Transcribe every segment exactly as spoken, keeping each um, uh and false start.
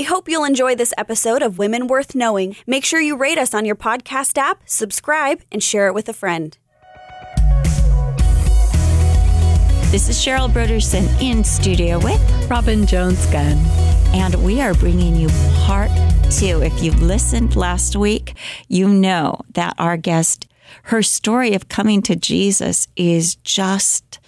We hope you'll enjoy this episode of Women Worth Knowing. Make sure you rate us on your podcast app, subscribe, and share it with a friend. This is Cheryl Brodersen in studio with Robin Jones Gunn. And we are bringing you part two. If you listened last week, you know that our guest, her story of coming to Jesus is just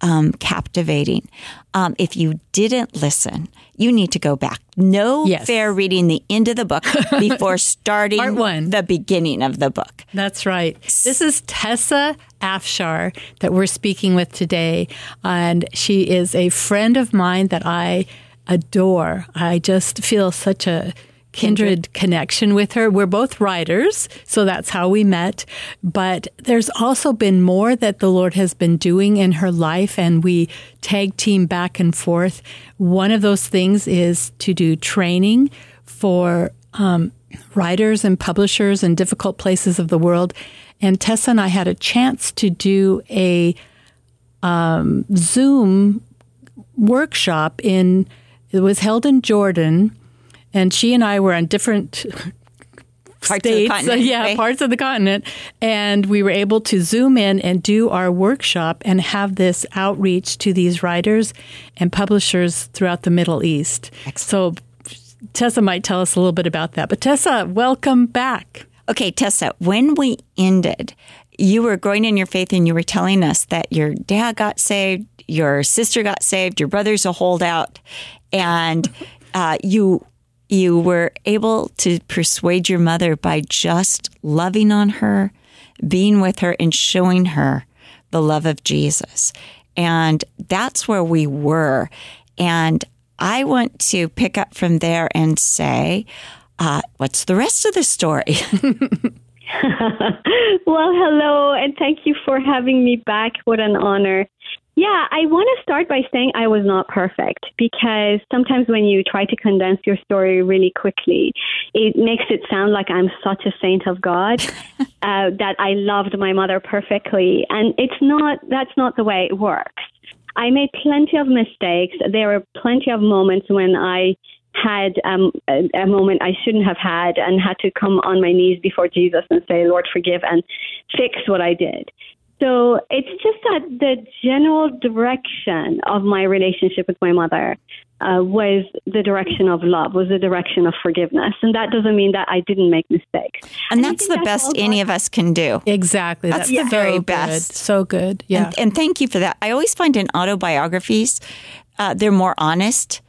um, captivating. Um, if you didn't listen, you need to go back. No yes. fair reading the end of the book before starting Part one. The beginning of the book. That's right. This is Tessa Afshar that we're speaking with today. And she is a friend of mine that I adore. I just feel such a kindred connection with her. We're both writers, so that's how we met. But there's also been more that the Lord has been doing in her life, and we tag team back and forth. One of those things is to do training for um, writers and publishers in difficult places of the world. And Tessa and I had a chance to do a um, Zoom workshop in, it was held in Jordan. And she and I were on different parts states, of the continent, yeah, right? parts of the continent, and we were able to Zoom in and do our workshop and have this outreach to these writers and publishers throughout the Middle East. Excellent. So Tessa might tell us a little bit about that. But Tessa, welcome back. Okay, Tessa, when we ended, you were growing in your faith and you were telling us that your dad got saved, your sister got saved, your brother's a holdout, and uh, you... You were able to persuade your mother by just loving on her, being with her, and showing her the love of Jesus. And that's where we were. And I want to pick up from there and say, uh, what's the rest of the story? Well, hello, and thank you for having me back. What an honor. Yeah, I want to start by saying I was not perfect, because sometimes when you try to condense your story really quickly, it makes it sound like I'm such a saint of God uh, that I loved my mother perfectly. And it's not, that's not the way it works. I made plenty of mistakes. There were plenty of moments when I had um, a, a moment I shouldn't have had and had to come on my knees before Jesus and say, Lord, forgive and fix what I did. So it's just that the general direction of my relationship with my mother uh, was the direction of love, was the direction of forgiveness. And that doesn't mean that I didn't make mistakes. And, and that's the that's best any of us can do. Exactly. That's, that's yeah. the very so best. Good. So good. Yeah. And, and thank you for that. I always find in autobiographies, uh, they're more honest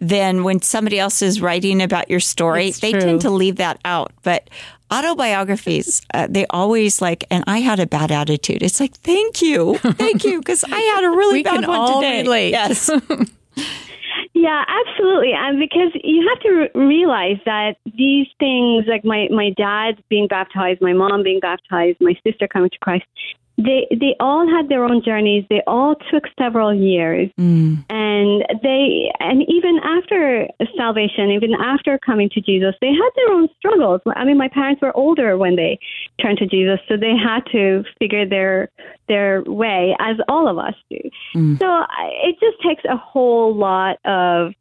than when somebody else is writing about your story. It's they true. Tend to leave that out. But autobiographies, uh, they always like, and I had a bad attitude. It's like, thank you. Thank you, because I had a really we bad can one all today. Relate. Yes. Yeah, absolutely. And because you have to re- realize that these things, like my, my dad being baptized, my mom being baptized, my sister coming to Christ, They they all had their own journeys. They all took several years, mm. and they and even after salvation, even after coming to Jesus, they had their own struggles. I mean, my parents were older when they turned to Jesus, so they had to figure their their way, as all of us do. Mm. So it just takes a whole lot of,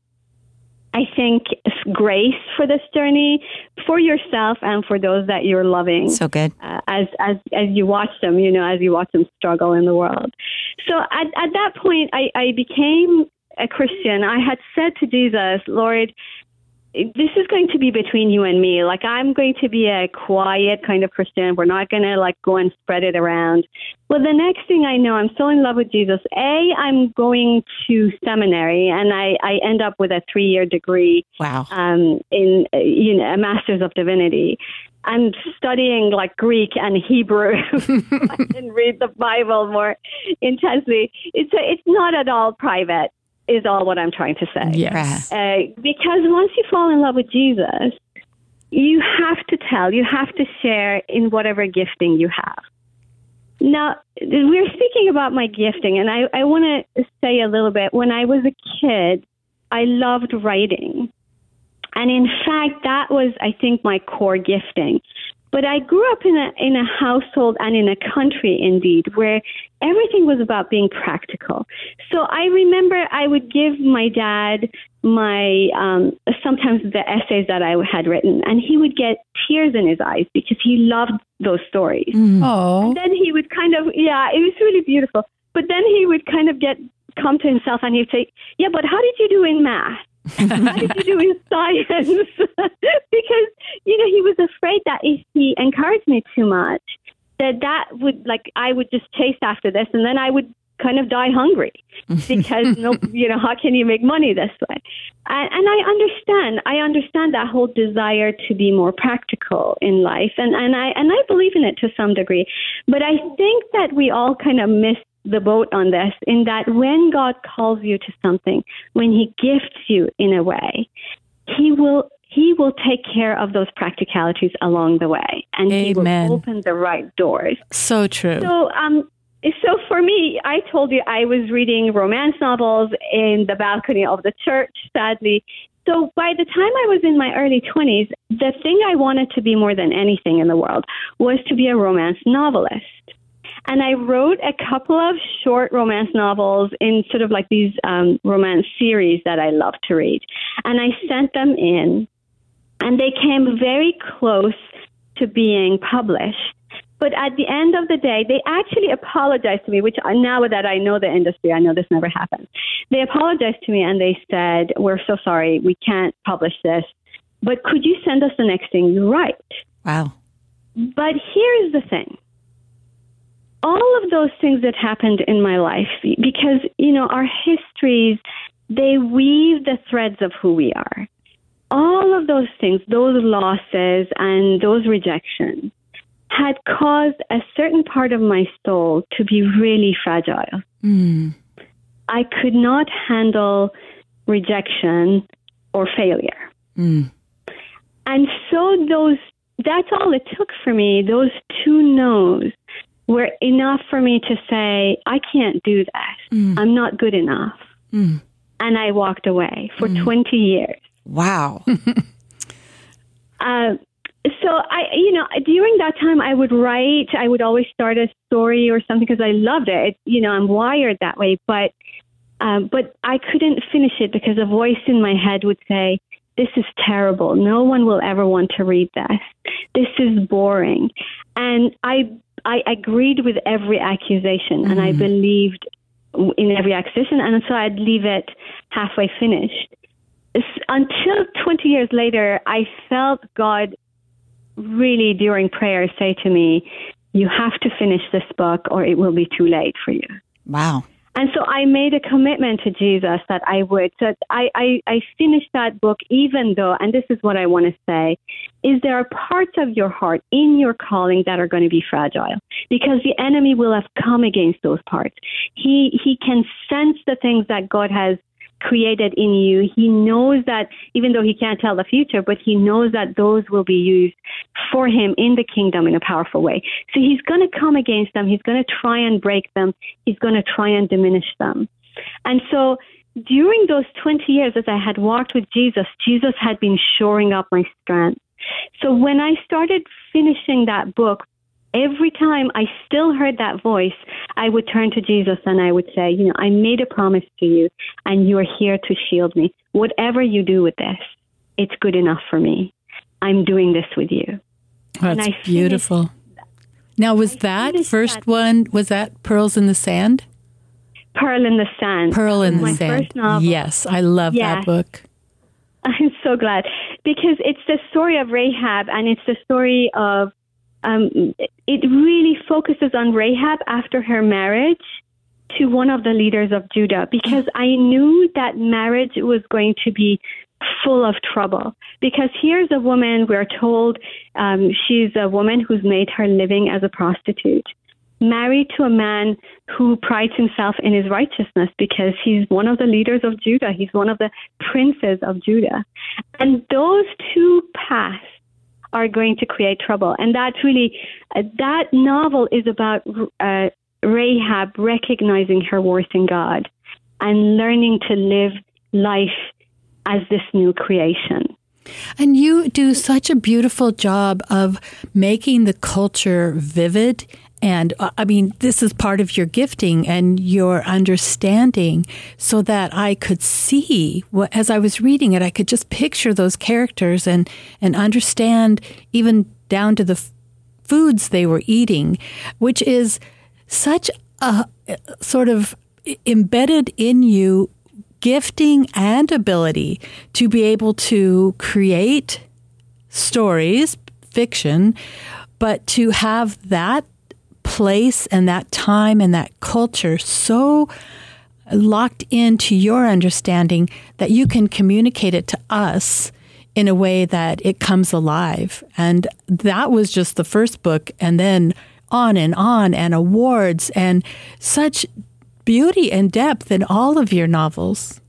I think, grace for this journey, for yourself and for those that you're loving. So good. Uh, as, as as you watch them, you know, as you watch them struggle in the world. So at, at that point, I, I became a Christian. I had said to Jesus, Lord, this is going to be between you and me. Like, I'm going to be a quiet kind of Christian. We're not going to, like, go and spread it around. Well, the next thing I know, I'm so in love with Jesus. A, I'm going to seminary, and I, I end up with a three-year degree. Wow. Um, in, you know, a master's of divinity. I'm studying, like, Greek and Hebrew. I can read the Bible more intensely. It's a, it's not at all private. Is all what I'm trying to say. Yes. Uh, because once you fall in love with Jesus, you have to tell, you have to share in whatever gifting you have. Now, we're speaking about my gifting, and I, I want to say a little bit. When I was a kid, I loved writing. And in fact, that was, I think, my core gifting. But I grew up in a in a household and in a country, indeed, where everything was about being practical. So I remember I would give my dad my um, sometimes the essays that I had written, and he would get tears in his eyes because he loved those stories. Mm. And then he would kind of, yeah, it was really beautiful. But then he would kind of get come to himself and he'd say, yeah, but how did you do in math? How did you do in science? Because, you know, he was afraid that if he encouraged me too much, that that would, like, I would just chase after this and then I would kind of die hungry because, no, you know, how can you make money this way? And, and I understand, I understand that whole desire to be more practical in life. And, and I and I believe in it to some degree. But I think that we all kind of miss the boat on this, in that when God calls you to something, when he gifts you in a way, he will He will take care of those practicalities along the way, and Amen. He will open the right doors. So true. So, um, so for me, I told you I was reading romance novels in the balcony of the church, sadly. So by the time I was in my early twenties, the thing I wanted to be more than anything in the world was to be a romance novelist. And I wrote a couple of short romance novels in sort of like these um, romance series that I love to read. And I sent them in. And they came very close to being published. But at the end of the day, they actually apologized to me, which now that I know the industry, I know this never happens. They apologized to me and they said, we're so sorry, we can't publish this, but could you send us the next thing you write? Wow. But here's the thing. All of those things that happened in my life, because, you know, our histories, they weave the threads of who we are. All of those things, those losses and those rejections, had caused a certain part of my soul to be really fragile. Mm. I could not handle rejection or failure. Mm. And so those that's all it took for me. Those two no's were enough for me to say, I can't do that. Mm. I'm not good enough. Mm. And I walked away for mm. twenty years. Wow. uh, so, I, you know, during that time, I would write, I would always start a story or something because I loved it. it. You know, I'm wired that way. But um, but I couldn't finish it because a voice in my head would say, this is terrible. No one will ever want to read this. This is boring. And I, I agreed with every accusation mm. and I believed in every accusation. And so I'd leave it halfway finished. Until twenty years later, I felt God really during prayer say to me, you have to finish this book or it will be too late for you. Wow. And so I made a commitment to Jesus that I would. So I, I, I finished that book, even though, and this is what I want to say, is there are parts of your heart in your calling that are going to be fragile because the enemy will have come against those parts. He, he can sense the things that God has created in you. He knows that, even though he can't tell the future, but he knows that those will be used for him in the kingdom in a powerful way. So he's going to come against them. He's going to try and break them. He's going to try and diminish them. And so during those twenty years as I had walked with Jesus, Jesus had been shoring up my strength. So when I started finishing that book, every time I still heard that voice, I would turn to Jesus and I would say, you know, I made a promise to you and you are here to shield me. Whatever you do with this, it's good enough for me. I'm doing this with you. Oh, that's beautiful. That. Now, was I that first that. one, was that Pearls in the Sand? Pearl in the Sand. Pearl in the Sand. My first novel. Yes, I love yes. that book. I'm so glad because it's the story of Rahab and it's the story of Um, it really focuses on Rahab after her marriage to one of the leaders of Judah, because I knew that marriage was going to be full of trouble. Because here's a woman, we're told um, she's a woman who's made her living as a prostitute, married to a man who prides himself in his righteousness because he's one of the leaders of Judah. He's one of the princes of Judah. And those two paths are going to create trouble. And that really, uh, that novel is about uh, Rahab recognizing her worth in God and learning to live life as this new creation. And you do such a beautiful job of making the culture vivid And uh, I mean, this is part of your gifting and your understanding, so that I could see, what, as I was reading it, I could just picture those characters and, and understand even down to the f- foods they were eating, which is such a sort of embedded in you gifting and ability to be able to create stories, fiction, but to have that place and that time and that culture so locked into your understanding that you can communicate it to us in a way that it comes alive. And that was just the first book, and then on and on, and awards, and such beauty and depth in all of your novels.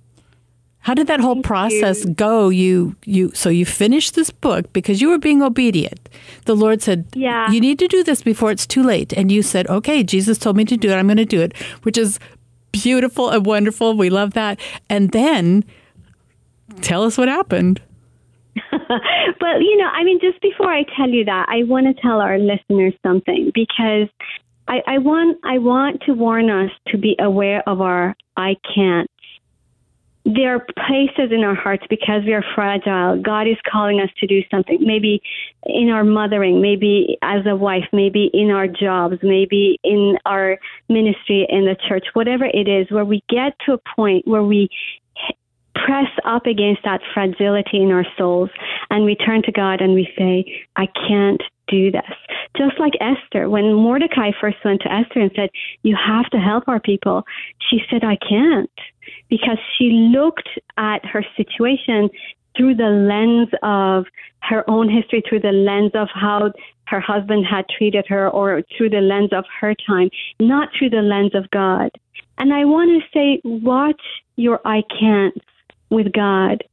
How did that whole Thank process you. go? You you so you finished this book because you were being obedient. The Lord said, yeah. you need to do this before it's too late. And you said, okay, Jesus told me to do it. I'm going to do it, which is beautiful and wonderful. We love that. And then tell us what happened. But, you know, I mean, just before I tell you that, I want to tell our listeners something, because I, I want I want to warn us to be aware of our I can't. There are places in our hearts, because we are fragile, God is calling us to do something, maybe in our mothering, maybe as a wife, maybe in our jobs, maybe in our ministry, in the church, whatever it is, where we get to a point where we press up against that fragility in our souls, and we turn to God and we say, I can't do this. Just like Esther, when Mordecai first went to Esther and said, you have to help our people, she said, I can't. Because she looked at her situation through the lens of her own history, through the lens of how her husband had treated her, or through the lens of her time, not through the lens of God. And I want to say, watch your I can't with God,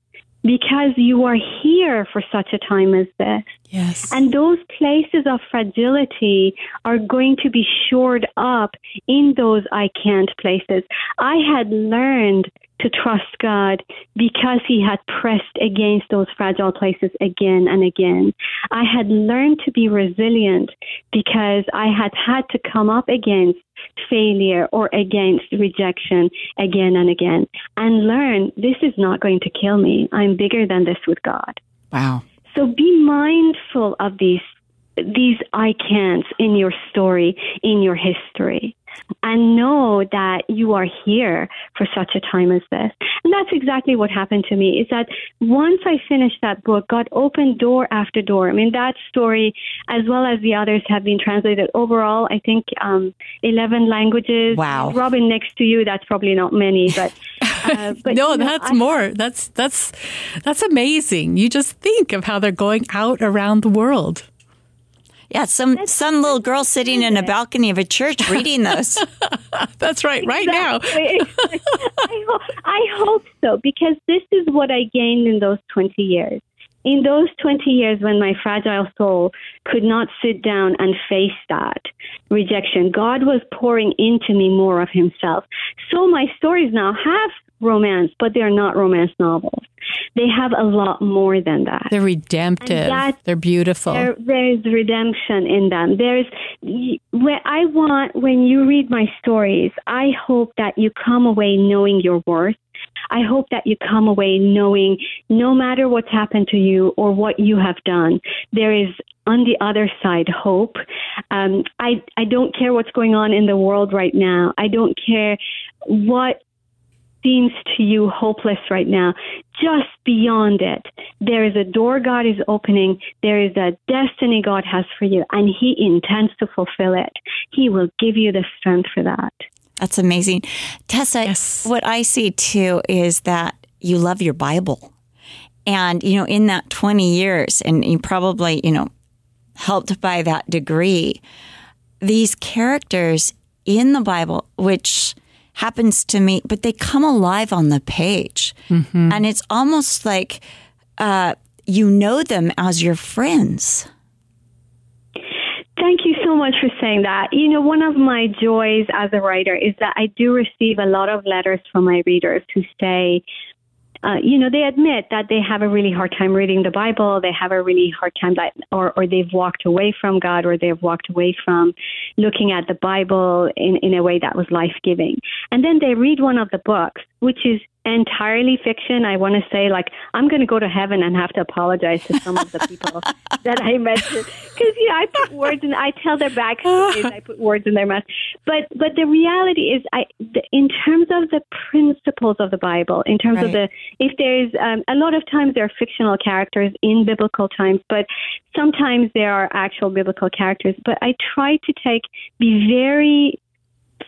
because you are here for such a time as this. Yes. And those places of fragility are going to be shored up in those I can't places. I had learned to trust God because he had pressed against those fragile places again and again. I had learned to be resilient because I had had to come up against failure or against rejection again and again, and learn this is not going to kill me. I'm bigger than this with God. Wow. So be mindful of these these I can'ts in your story, in your history, and know that you are here for such a time as this. And that's exactly what happened to me, is that once I finished that book, God opened door after door. I mean, that story, as well as the others, have been translated overall, I think, um, eleven languages. Wow. Robin, next to you, that's probably not many, but... Uh, but, no, you know, that's I, more. That's that's that's amazing. You just think of how they're going out around the world. Yeah, some some little girl sitting in a balcony of a church reading those. That's right, right exactly. now. I, hope, I hope so, because this is what I gained in those twenty years. In those twenty years, when my fragile soul could not sit down and face that rejection, God was pouring into me more of himself. So my stories now have romance, but they're not romance novels. They have a lot more than that. They're redemptive. That, they're beautiful. There, there is redemption in them. There is, where I want, when you read my stories, I hope that you come away knowing your worth. I hope that you come away knowing, no matter what's happened to you or what you have done, there is, on the other side, hope. Um, I, I don't care what's going on in the world right now. I don't care what seems to you hopeless right now. Just beyond it, there is a door God is opening. There is a destiny God has for you, and he intends to fulfill it. He will give you the strength for that. That's amazing. Tessa, yes. What I see too is that you love your Bible. And, you know, in that twenty years, and you probably, you know, helped by that degree, these characters in the Bible, which happens to me, but they come alive on the page. Mm-hmm. And it's almost like uh, you know them as your friends. Thank you so much for saying that. You know, one of my joys as a writer is that I do receive a lot of letters from my readers who say, uh, you know, they admit that they have a really hard time reading the Bible. They have a really hard time that, or, or they've walked away from God, or they've walked away from looking at the Bible in, in a way that was life-giving. And then they read one of the books, which is entirely fiction. I want to say, like, I'm going to go to heaven and have to apologize to some of the people that I mentioned, because, you know, I put words in, I tell their backstories, I put words in their mouth. But but the reality is, I the, in terms of the principles of the Bible, in terms right. of the, if there's um, a lot of times there are fictional characters in biblical times, but sometimes there are actual biblical characters. But I try to take, be very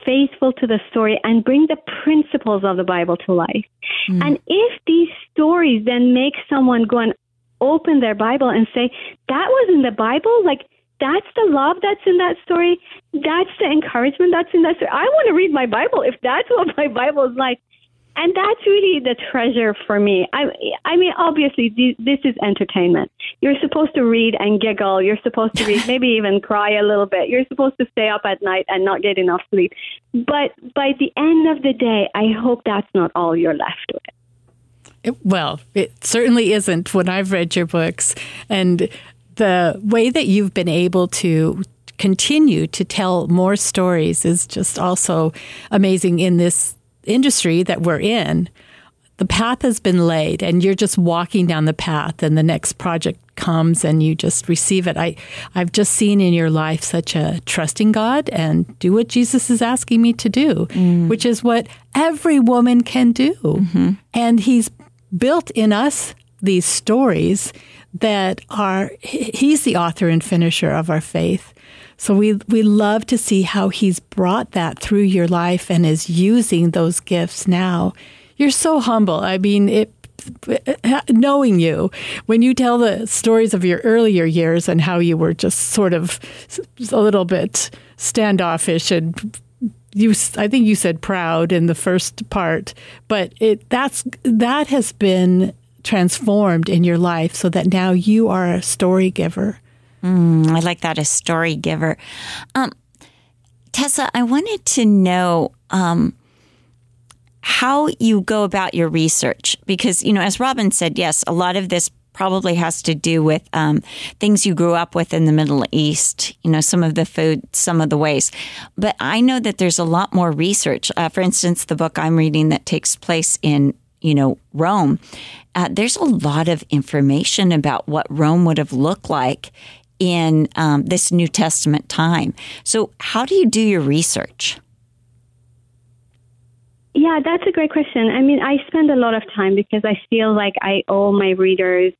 faithful to the story and bring the principles of the Bible to life. Mm. And if these stories then make someone go and open their Bible and say, that was in the Bible, like, that's the love that's in that story, that's the encouragement that's in that story, I want to read my Bible if that's what my Bible is like. And that's really the treasure for me. I, I mean, obviously, th- this is entertainment. You're supposed to read and giggle. You're supposed to read, maybe even cry a little bit. You're supposed to stay up at night and not get enough sleep. But by the end of the day, I hope that's not all you're left with. It, well, it certainly isn't when I've read your books. And the way that you've been able to continue to tell more stories is just also amazing in this industry that we're in. The path has been laid and you're just walking down the path, and the next project comes and you just receive it. I, I've just seen in your life such a trusting God and do what Jesus is asking me to do, mm. which is what every woman can do. Mm-hmm. And he's built in us these stories that are, he's the author and finisher of our faith. So we we love to see how he's brought that through your life and is using those gifts now. You're so humble. I mean, it, knowing you, when you tell the stories of your earlier years and how you were just sort of a little bit standoffish, and you, I think you said proud in the first part, but it that's that has been transformed in your life so that now you are a story giver. Mm, I like that, a story giver. Um, Tessa, I wanted to know um, how you go about your research, because, you know, as Robin said, yes, a lot of this probably has to do with um, things you grew up with in the Middle East, you know, some of the food, some of the ways. But I know that there's a lot more research. Uh, for instance, the book I'm reading that takes place in, you know, Rome, uh, there's a lot of information about what Rome would have looked like in um, this New Testament time. So how do you do your research? Yeah, that's a great question. I mean, I spend a lot of time because I feel like I owe my readers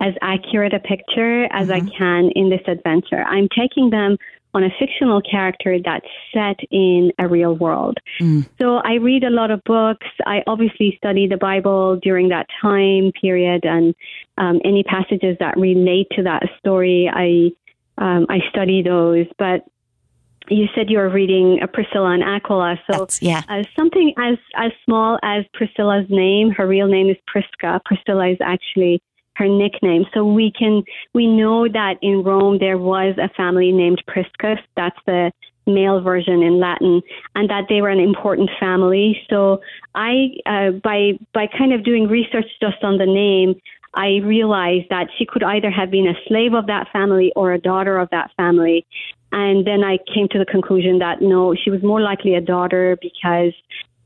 as accurate a picture as mm-hmm. I can in this adventure. I'm taking them on a fictional character that's set in a real world. Mm. So I read a lot of books. I obviously study the Bible during that time period and um, any passages that relate to that story, I um, I study those. But you said you were reading uh, Priscilla and Aquila. So yeah. uh, something as, as small as Priscilla's name, her real name is Prisca. Priscilla is actually her nickname. So we can, we know that in Rome, there was a family named Priscus. That's the male version in Latin, and that they were an important family. So I, uh, by, by kind of doing research just on the name, I realized that she could either have been a slave of that family or a daughter of that family. And then I came to the conclusion that no, she was more likely a daughter because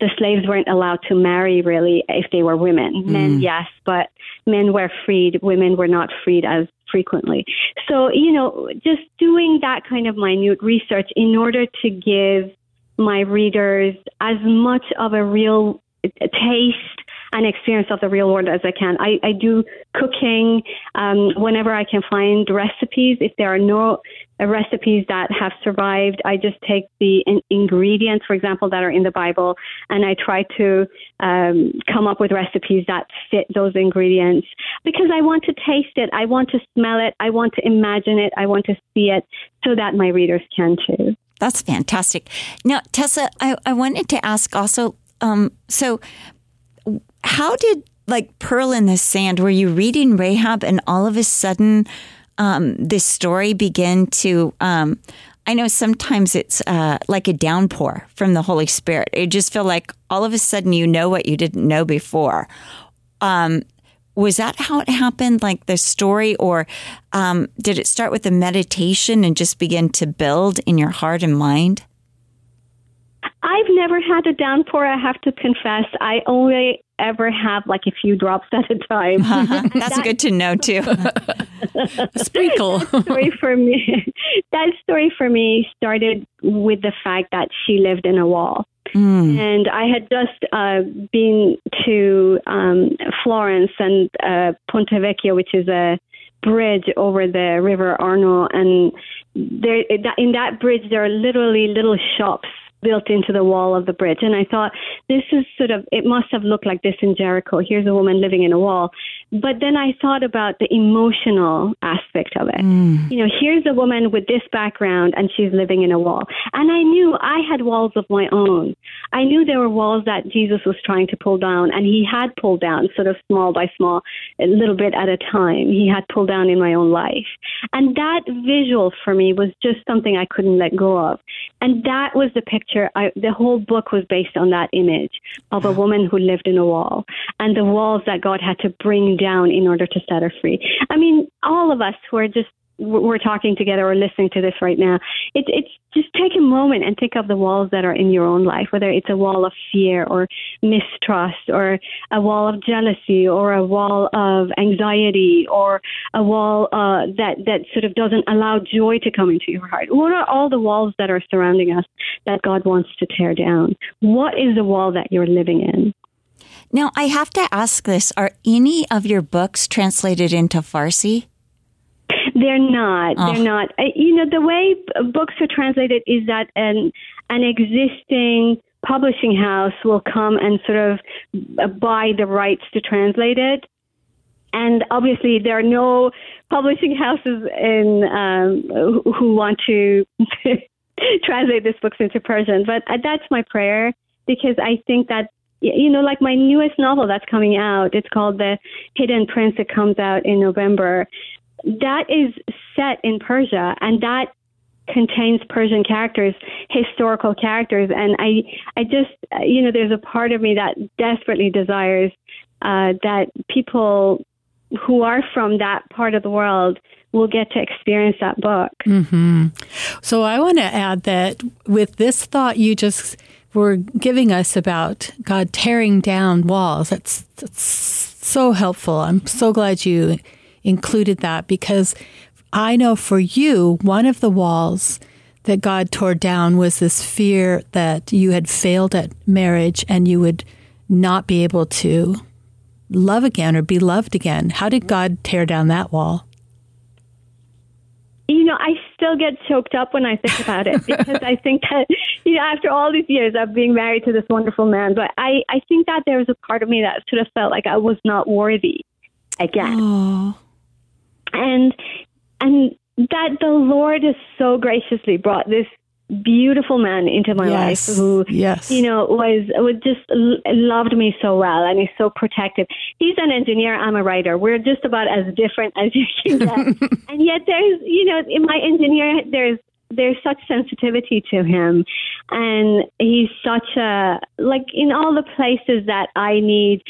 the slaves weren't allowed to marry, really, if they were women. Men, mm. yes, but men were freed. Women were not freed as frequently. So, you know, just doing that kind of minute research in order to give my readers as much of a real taste and experience of the real world as I can. I, I do cooking um, whenever I can find recipes. If there are no uh, recipes that have survived, I just take the in- ingredients, for example, that are in the Bible, and I try to um, come up with recipes that fit those ingredients because I want to taste it. I want to smell it. I want to imagine it. I want to see it so that my readers can too. That's fantastic. Now, Tessa, I, I wanted to ask also, um, so how did, like, Pearl in the Sand, were you reading Rahab and all of a sudden um, this story began to, um, I know sometimes it's uh, like a downpour from the Holy Spirit. It just felt like all of a sudden you know what you didn't know before. Um, was that how it happened, like the story, or um, did it start with a meditation and just begin to build in your heart and mind? I've never had a downpour, I have to confess. I only ever have like a few drops at a time. Uh-huh. That's, That's good to know, too. Sprinkle. That story for me, that story for me started with the fact that she lived in a wall. Mm. And I had just uh, been to um, Florence and uh, Ponte Vecchio, which is a bridge over the River Arno. And there, in that bridge, there are literally little shops built into the wall of the bridge. And I thought, this is sort of, it must have looked like this in Jericho. Here's a woman living in a wall. But then I thought about the emotional aspect of it. Mm. You know, here's a woman with this background and she's living in a wall. And I knew I had walls of my own. I knew there were walls that Jesus was trying to pull down, and he had pulled down sort of small by small, a little bit at a time. He had pulled down in my own life. And that visual for me was just something I couldn't let go of. And that was the picture. I, the whole book was based on that image of a woman who lived in a wall and the walls that God had to bring down in order to set her free. I mean, all of us who are just, we're talking together or listening to this right now, it, it's just take a moment and think of the walls that are in your own life, whether it's a wall of fear or mistrust or a wall of jealousy or a wall of anxiety or a wall uh, that, that sort of doesn't allow joy to come into your heart. What are all the walls that are surrounding us that God wants to tear down? What is the wall that you're living in? Now, I have to ask this. Are any of your books translated into Farsi? They're not. Oh. They're not. You know, the way books are translated is that an an existing publishing house will come and sort of buy the rights to translate it. And obviously, there are no publishing houses in um, who, who want to translate these books into Persian. But that's my prayer, because I think that, you know, like my newest novel that's coming out, it's called The Hidden Prince. It comes out in November. That is set in Persia, and that contains Persian characters, historical characters. And I, I just, you know, there's a part of me that desperately desires uh, that people who are from that part of the world will get to experience that book. Mm-hmm. So I want to add that with this thought you just were giving us about God tearing down walls, that's, that's so helpful. I'm so glad you included that, because I know for you, one of the walls that God tore down was this fear that you had failed at marriage and you would not be able to love again or be loved again. How did God tear down that wall? You know, I still get choked up when I think about it, because I think that, you know, after all these years of being married to this wonderful man, but I, I think that there was a part of me that sort of felt like I was not worthy again. Aww. And and that the Lord has so graciously brought this beautiful man into my yes. life who, yes. you know, was, was just loved me so well and is so protective. He's an engineer. I'm a writer. We're just about as different as you can get. And yet there's, you know, in my engineer, there's there's such sensitivity to him. And he's such a, like in all the places that I need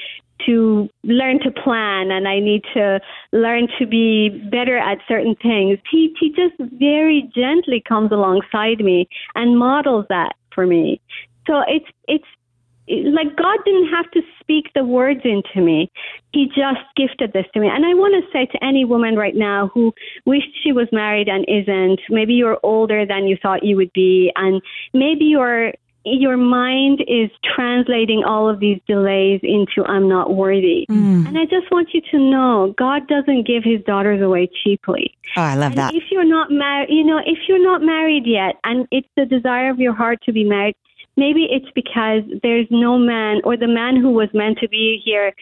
to learn to plan and I need to learn to be better at certain things. He, he just very gently comes alongside me and models that for me. So it's it's like God didn't have to speak the words into me. He just gifted this to me. And I want to say to any woman right now who wished she was married and isn't, maybe you're older than you thought you would be, and maybe you're your mind is translating all of these delays into I'm not worthy. Mm. And I just want you to know, God doesn't give his daughters away cheaply. Oh, I love and that. If you're not married, you know, if you're not married yet and it's the desire of your heart to be married, maybe it's because there's no man, or the man who was meant to be here,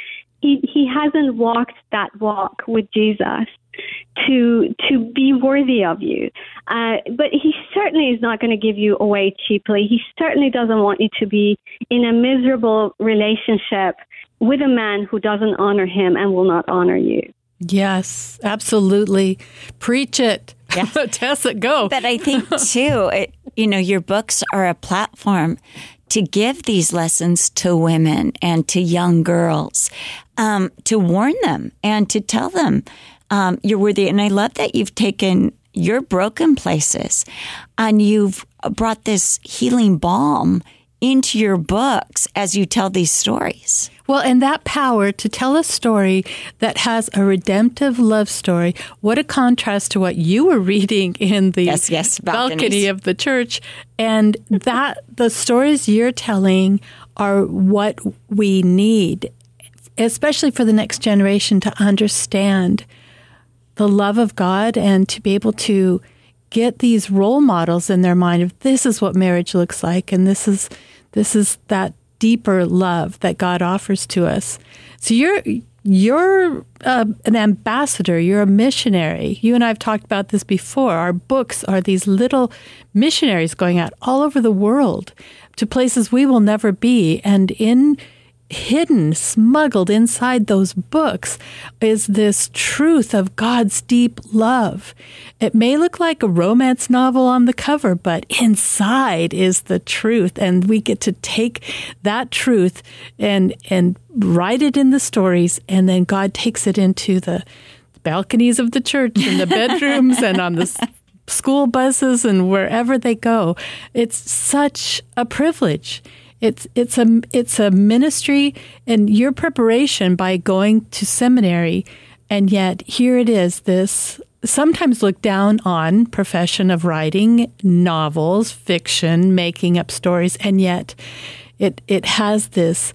he, he hasn't walked that walk with Jesus to to be worthy of you. Uh, but he certainly is not going to give you away cheaply. He certainly doesn't want you to be in a miserable relationship with a man who doesn't honor him and will not honor you. Yes, absolutely. Preach it. Yes. Tessa, go. But I think, too, it, you know, your books are a platform to give these lessons to women and to young girls. um, to warn them and to tell them um, you're worthy. And I love that you've taken your broken places and you've brought this healing balm into your books as you tell these stories. Well, and that power to tell a story that has a redemptive love story, what a contrast to what you were reading in the yes, yes, balcony of the church. And that the stories you're telling are what we need, especially for the next generation, to understand the love of God and to be able to get these role models in their mind of this is what marriage looks like, and this is this is that deeper love that God offers to us. So you're you're uh, an ambassador. You're a missionary. You and I have talked about this before. Our books are these little missionaries going out all over the world to places we will never be, and in hidden, smuggled inside those books is this truth of God's deep love. It may look like a romance novel on the cover, but inside is the truth, and we get to take that truth and and write it in the stories, and then God takes it into the balconies of the church and the bedrooms and on the school buses and wherever they go. It's such a privilege. It's it's a it's a ministry, and your preparation by going to seminary, and yet here it is, this sometimes looked down on profession of writing novels, fiction, making up stories, and yet it it has this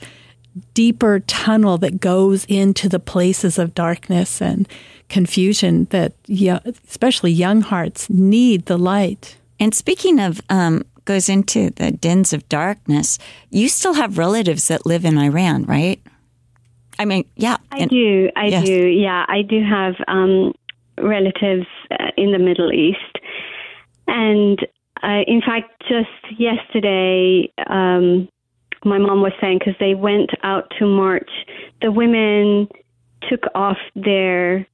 deeper tunnel that goes into the places of darkness and confusion that yeah, especially young hearts need the light. And speaking of um goes into the dens of darkness, you still have relatives that live in Iran, right? I mean, yeah. I and, do. I yes. do. Yeah, I do have um, relatives uh, in the Middle East. And uh, in fact, just yesterday, um, my mom was saying, because they went out to march, the women took off their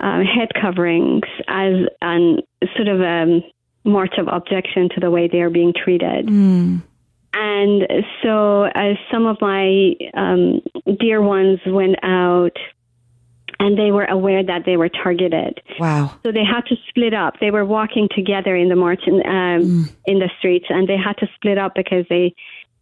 uh, head coverings as an sort of a march of objection to the way they are being treated. Mm. And so as some of my um, dear ones went out, and they were aware that they were targeted. Wow. So they had to split up. They were walking together in the march in, um, mm. in the streets, and they had to split up because they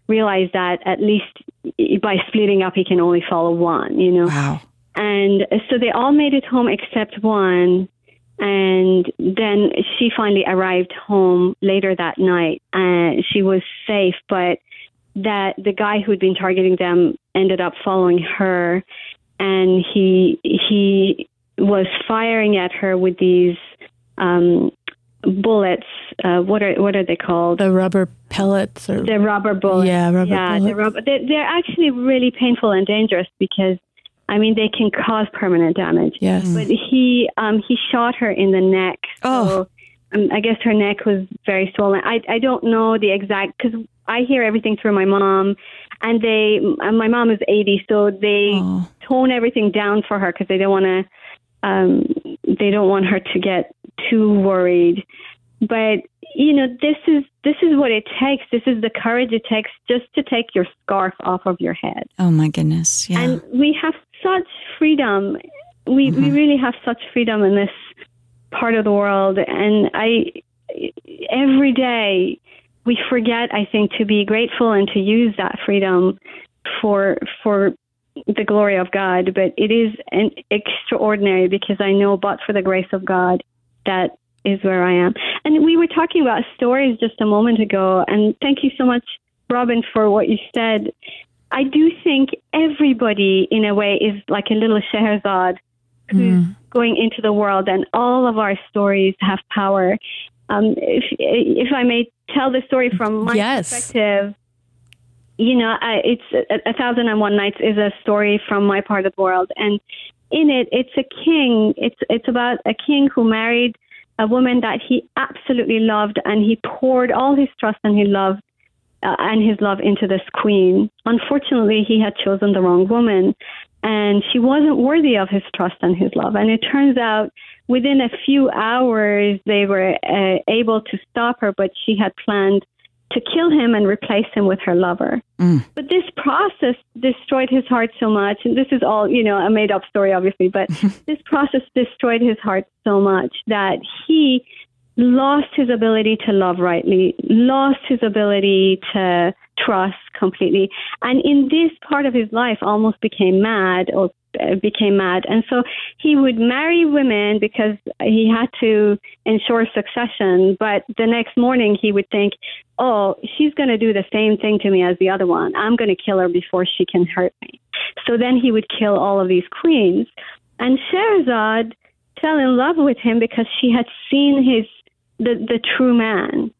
realized that at least by splitting up, he can only follow one, you know. Wow. And so they all made it home except one. And then she finally arrived home later that night, and she was safe, but that the guy who'd been targeting them ended up following her, and he he was firing at her with these um, bullets. Uh, what are what are they called? The rubber pellets, or the rubber bullets. Yeah, rubber yeah, bullets. The rubber, they, they're actually really painful and dangerous because, I mean, they can cause permanent damage. Yes. But he um, he shot her in the neck. Oh. So, um, I guess her neck was very swollen. I, I don't know the exact, because I hear everything through my mom. And they, and my mom is eighty, so they oh. tone everything down for her because they don't want to, um, they don't want her to get too worried. But, you know, this is this is what it takes. This is the courage it takes just to take your scarf off of your head. Oh, my goodness. Yeah. And we have such freedom. We mm-hmm. we really have such freedom in this part of the world. And I, every day we forget, I think, to be grateful and to use that freedom for for the glory of God. But it is an extraordinary, because I know, but for the grace of God, that is where I am. And we were talking about stories just a moment ago. And thank you so much, Robin, for what you said. I do think everybody, in a way, is like a little Scheherazade who's mm. going into the world, and all of our stories have power. Um, if, if I may tell the story from my yes. perspective, you know, I, it's a, a Thousand and One Nights is a story from my part of the world, and in it, it's a king. It's it's about a king who married a woman that he absolutely loved, and he poured all his trust and he loved. Uh, and his love into this queen. Unfortunately, he had chosen the wrong woman, and she wasn't worthy of his trust and his love. And it turns out within a few hours, they were uh, able to stop her, but she had planned to kill him and replace him with her lover. Mm. But this process destroyed his heart so much. And this is all, you know, a made up story, obviously, but this process destroyed his heart so much that he lost his ability to love rightly, lost his ability to trust completely. And in this part of his life almost became mad or became mad. And so he would marry women because he had to ensure succession. But the next morning he would think, oh, she's going to do the same thing to me as the other one. I'm going to kill her before she can hurt me. So then he would kill all of these queens. And Scheherazade fell in love with him because she had seen his the, the true man.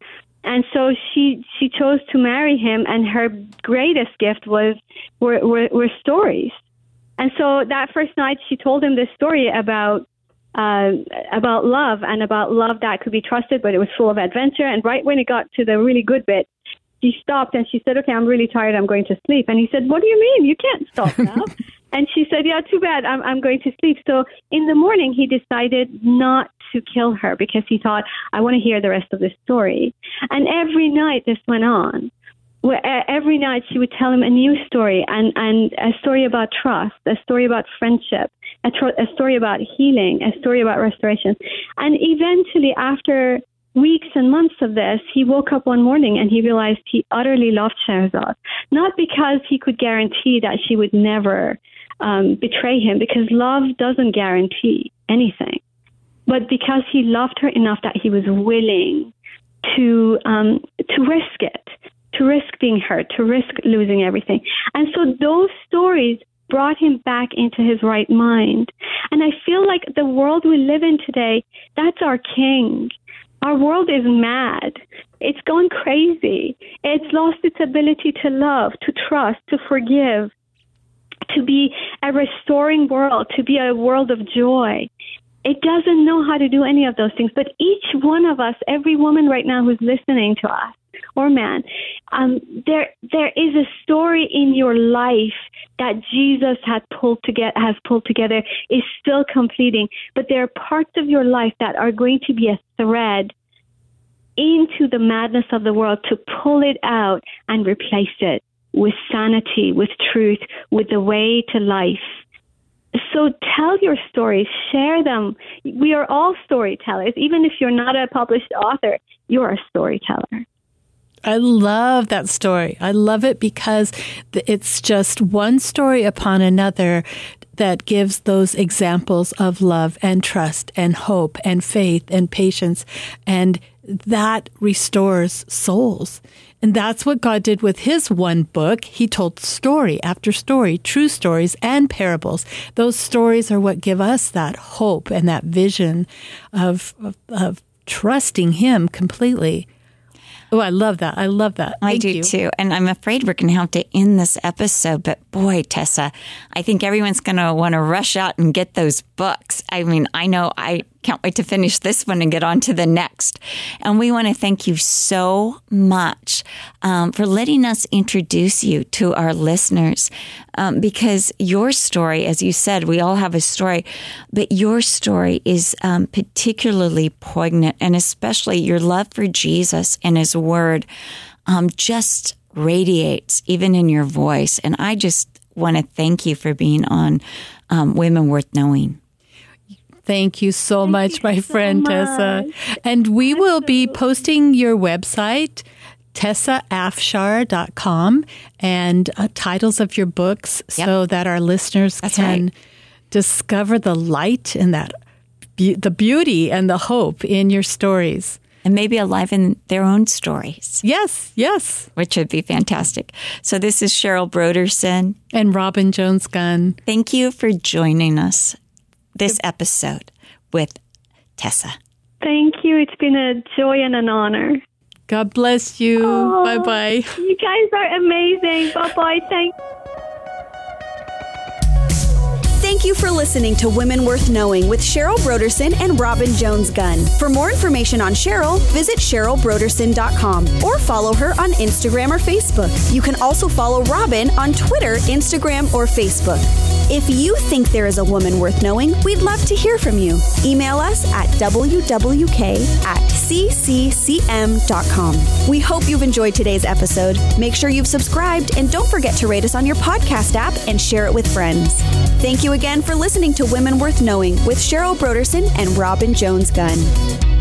And so she she chose to marry him, and her greatest gift was were, were, were stories. And so that first night, she told him this story about uh, about love and about love that could be trusted, but it was full of adventure. And right when it got to the really good bit, she stopped and she said, okay, I'm really tired. I'm going to sleep. And he said, what do you mean? You can't stop now. And she said, yeah, too bad. I'm, I'm going to sleep. So in the morning, he decided not to kill her because he thought, I want to hear the rest of the story. And every night this went on. Every night she would tell him a new story, and, and a story about trust, a story about friendship, a, tr- a story about healing, a story about restoration. And eventually, after weeks and months of this, he woke up one morning and he realized he utterly loved Scheherazade, not because he could guarantee that she would never um, betray him, because love doesn't guarantee anything, but because he loved her enough that he was willing to um, to risk it. To risk being hurt, to risk losing everything. And so those stories brought him back into his right mind. And I feel like the world we live in today, that's our king. Our world is mad. It's gone crazy. It's lost its ability to love, to trust, to forgive, to be a restoring world, to be a world of joy. It doesn't know how to do any of those things. But each one of us, every woman right now who's listening to us, or man, um, there there is a story in your life that Jesus had pulled to get, has pulled together, is still completing. But there are parts of your life that are going to be a thread into the madness of the world to pull it out and replace it with sanity, with truth, with the way to life. So tell your stories, share them. We are all storytellers. Even if you're not a published author, you're a storyteller. I love that story. I love it because it's just one story upon another that gives those examples of love and trust and hope and faith and patience. And that restores souls. And that's what God did with his one book. He told story after story, true stories and parables. Those stories are what give us that hope and that vision of, of, of trusting him completely. Oh, I love that. I love that. Thank I do you. too. And I'm afraid we're going to have to end this episode. But boy, Tessa, I think everyone's going to want to rush out and get those books. I mean, I know I can't wait to finish this one and get on to the next. And we want to thank you so much um, for letting us introduce you to our listeners. Um, because your story, as you said, we all have a story, but your story is um, particularly poignant, and especially your love for Jesus and his word um, just radiates even in your voice. And I just want to thank you for being on um, Women Worth Knowing. Thank you so thank much, you my so friend, much. Tessa. And we Absolutely. will be posting your website, tessa afshar dot com, and uh, titles of your books yep. so that our listeners That's can right. discover the light and that be- the beauty and the hope in your stories. And maybe aliven their own stories. Yes, yes. Which would be fantastic. So this is Cheryl Brodersen. And Robin Jones Gunn. Thank you for joining us this episode with Tessa. Thank you. It's been a joy and an honor. God bless you. Oh, bye-bye. You guys are amazing. Bye-bye. Thanks. Thank you for listening to Women Worth Knowing with Cheryl Brodersen and Robin Jones Gunn. For more information on Cheryl, visit cheryl brodersen dot com or follow her on Instagram or Facebook. You can also follow Robin on Twitter, Instagram, or Facebook. If you think there is a woman worth knowing, we'd love to hear from you. Email us at w w k at c c c m dot com. We hope you've enjoyed today's episode. Make sure you've subscribed and don't forget to rate us on your podcast app and share it with friends. Thank you again for listening to Women Worth Knowing with Cheryl Brodersen and Robin Jones Gunn.